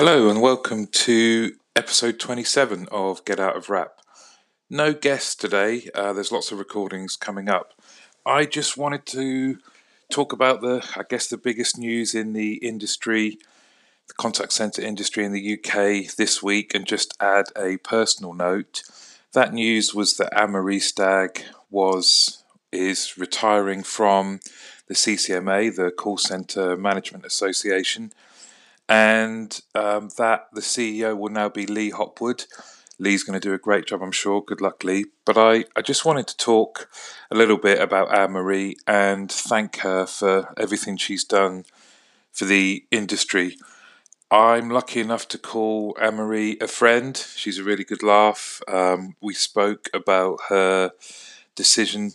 Hello and welcome to episode 27 of Get Out of Rap. No guests today, there's lots of recordings coming up. I just wanted to talk about the biggest news in the industry, the contact centre industry in the UK this week, and just add a personal note. That news was that Anne-Marie Stagg is retiring from the CCMA, the Call Centre Management Association. And that the CEO will now be Lee Hopwood. Lee's going to do a great job, I'm sure. Good luck, Lee. But I just wanted to talk a little bit about Anne-Marie and thank her for everything she's done for the industry. I'm lucky enough to call Anne-Marie a friend. She's a really good laugh. We spoke about her decision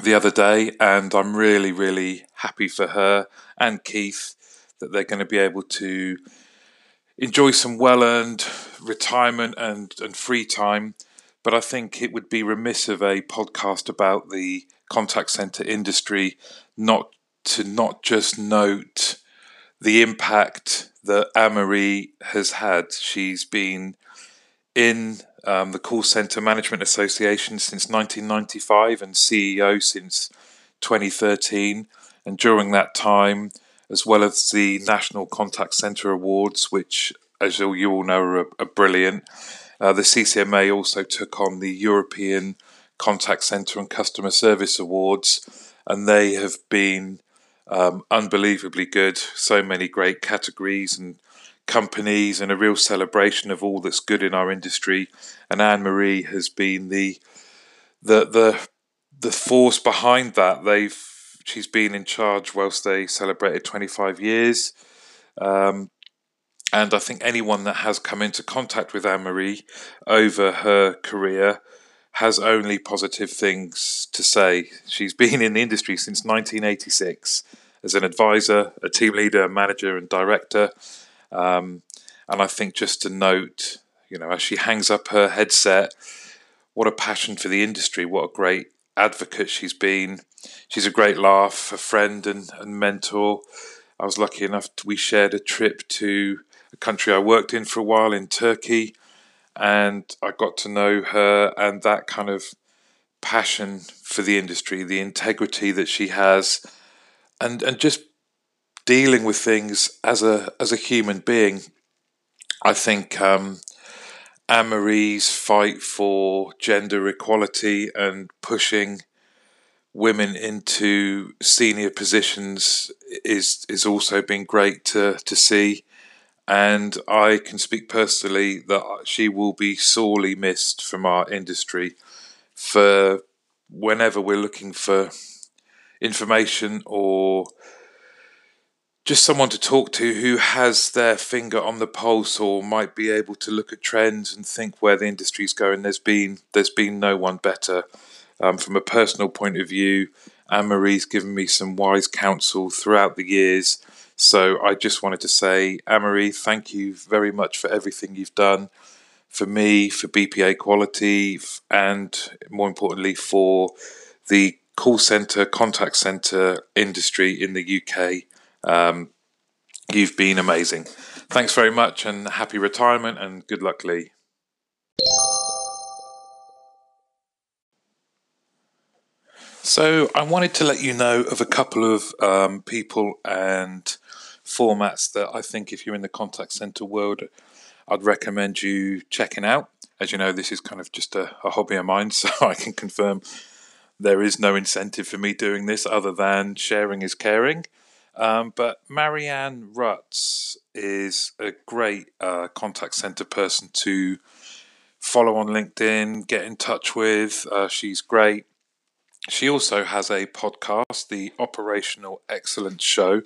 the other day, and I'm really, really happy for her and Keith that they're going to be able to enjoy some well-earned retirement and free time. But I think it would be remiss of a podcast about the contact centre industry not to just note the impact that Anne-Marie has had. She's been in the Call Centre Management Association since 1995 and CEO since 2013. And during that time, as well as the National Contact Centre Awards, which, as you all know, are brilliant. The CCMA also took on the European Contact Centre and Customer Service Awards, and they have been unbelievably good. So many great categories and companies, and a real celebration of all that's good in our industry. And Anne-Marie has been the force behind that. She's been in charge whilst they celebrated 25 years. And I think anyone that has come into contact with Anne-Marie over her career has only positive things to say. She's been in the industry since 1986 as an advisor, a team leader, manager and director. And I think just to note, as she hangs up her headset, what a passion for the industry, what a great advocate she's been. She's a great laugh, a friend and mentor. I was lucky enough we shared a trip to a country I worked in for a while in Turkey, and I got to know her and that kind of passion for the industry, the integrity that she has, and just dealing with things as a human being. I think Anne-Marie's fight for gender equality and pushing women into senior positions is also been great to see, and I can speak personally that she will be sorely missed from our industry. For whenever we're looking for information or just someone to talk to who has their finger on the pulse or might be able to look at trends and think where the industry's going, there's been no one better. From a personal point of view, Anne-Marie's given me some wise counsel throughout the years. So I just wanted to say, Anne-Marie, thank you very much for everything you've done for me, for BPA Quality, and more importantly for the call centre, contact centre industry in the UK. You've been amazing. Thanks very much and happy retirement and good luck, Lee. So I wanted to let you know of a couple of people and formats that I think if you're in the contact centre world, I'd recommend you checking out. As you know, this is kind of just a hobby of mine, so I can confirm there is no incentive for me doing this other than sharing is caring. But Marianne Rutz is a great contact centre person to follow on LinkedIn, get in touch with. She's great. She also has a podcast, the Operational Excellence Show,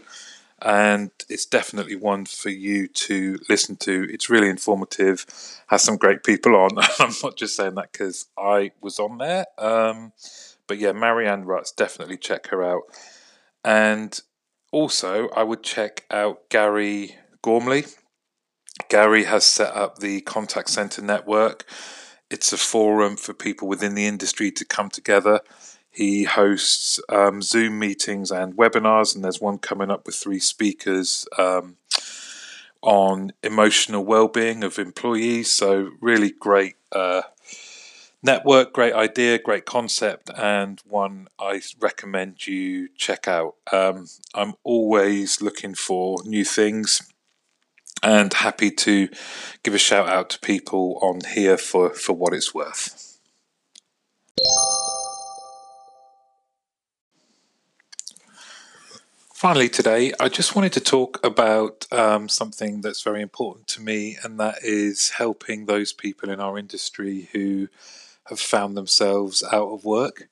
and it's definitely one for you to listen to. It's really informative, has some great people on. I'm not just saying that because I was on there. But yeah, Marianne Rutz, definitely check her out. And also, I would check out Gary Gormley. Gary has set up the Contact Center Network. It's a forum for people within the industry to come together. He hosts Zoom meetings and webinars, and there's one coming up with 3 speakers on emotional well-being of employees. So really great network, great idea, great concept, and one I recommend you check out. I'm always looking for new things and happy to give a shout out to people on here for what it's worth. Finally today, I just wanted to talk about something that's very important to me, and that is helping those people in our industry who have found themselves out of work.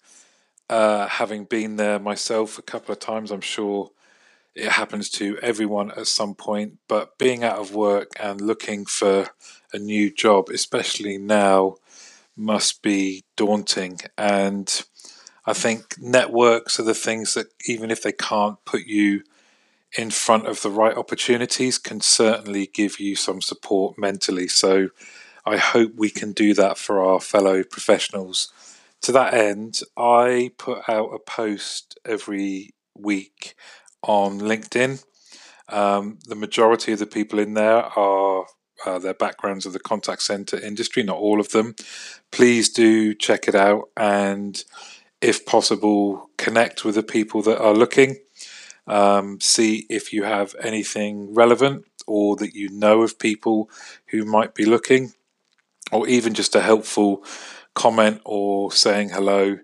Having been there myself a couple of times, I'm sure it happens to everyone at some point, but being out of work and looking for a new job, especially now, must be daunting. And I think networks are the things that, even if they can't put you in front of the right opportunities, can certainly give you some support mentally. So I hope we can do that for our fellow professionals. To that end, I put out a post every week on LinkedIn. The majority of the people in there are their backgrounds of the contact centre industry, not all of them. Please do check it out, and if possible, connect with the people that are looking. See if you have anything relevant, or that you know of people who might be looking, or even just a helpful comment or saying hello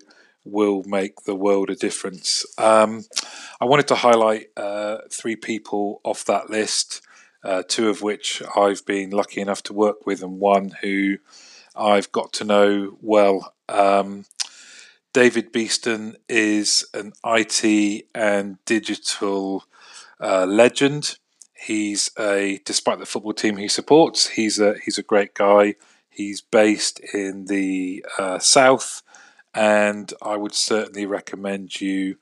will make the world a difference. I wanted to highlight three people off that list, two of which I've been lucky enough to work with, and one who I've got to know well. David Beeston is an IT and digital legend. He's despite the football team he supports, he's a great guy. He's based in the South, and I would certainly recommend you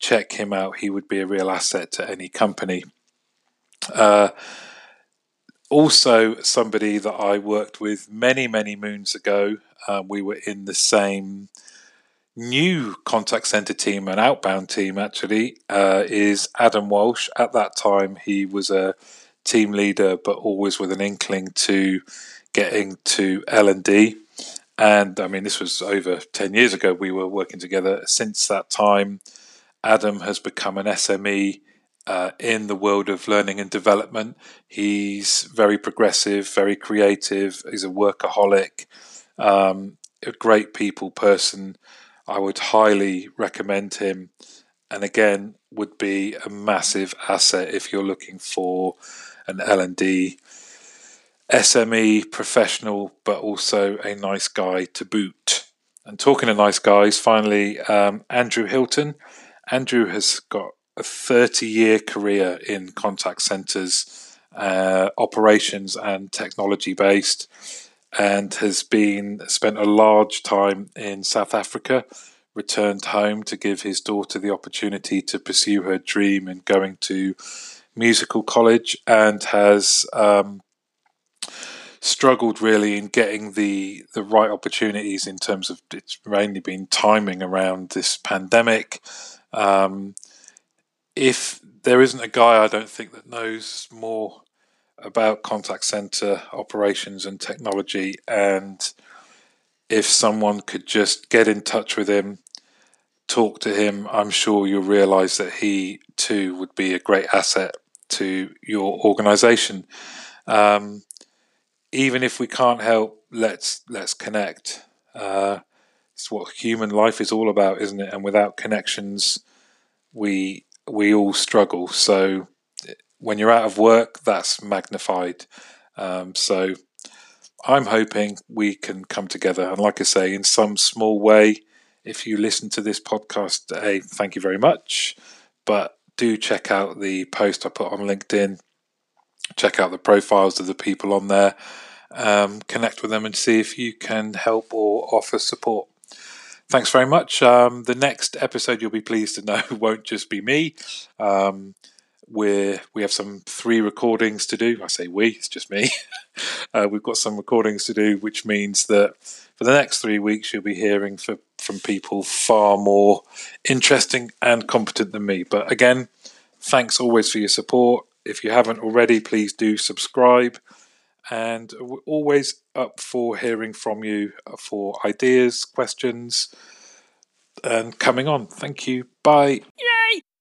check him out. He would be a real asset to any company. Also, somebody that I worked with many, many moons ago, we were in the same new contact centre team, an outbound team actually, is Adam Walsh. At that time, he was a team leader, but always with an inkling to getting to L&D. And I mean, this was over 10 years ago we were working together. Since that time, Adam has become an SME in the world of learning and development. He's very progressive, very creative. He's a workaholic, a great people person. I would highly recommend him, and again, would be a massive asset if you're looking for an L&D SME professional, but also a nice guy to boot. And talking of nice guys, finally, Andrew Hilton. Andrew has got a 30-year career in contact centres, operations and technology-based, and has spent a large time in South Africa, returned home to give his daughter the opportunity to pursue her dream in going to musical college, and has struggled really in getting the right opportunities in terms of, it's mainly been timing around this pandemic. If there isn't a guy, I don't think, that knows more about contact centre operations and technology, and if someone could just get in touch with him, talk to him, I'm sure you'll realise that he too would be a great asset to your organisation. Even if we can't help, let's connect. It's what human life is all about, isn't it? And without connections, we all struggle. So when you're out of work, that's magnified. So I'm hoping we can come together. And like I say, in some small way, if you listen to this podcast today, thank you very much. But do check out the post I put on LinkedIn. Check out the profiles of the people on there. Connect with them and see if you can help or offer support. Thanks very much. The next episode, you'll be pleased to know, won't just be me. We have some 3 recordings to do. I say we, it's just me. We've got some recordings to do, which means that for the next 3 weeks you'll be hearing from people far more interesting and competent than me. But again, thanks always for your support. If you haven't already, please do subscribe, and we're always up for hearing from you for ideas, questions, and coming on. Thank you. Bye.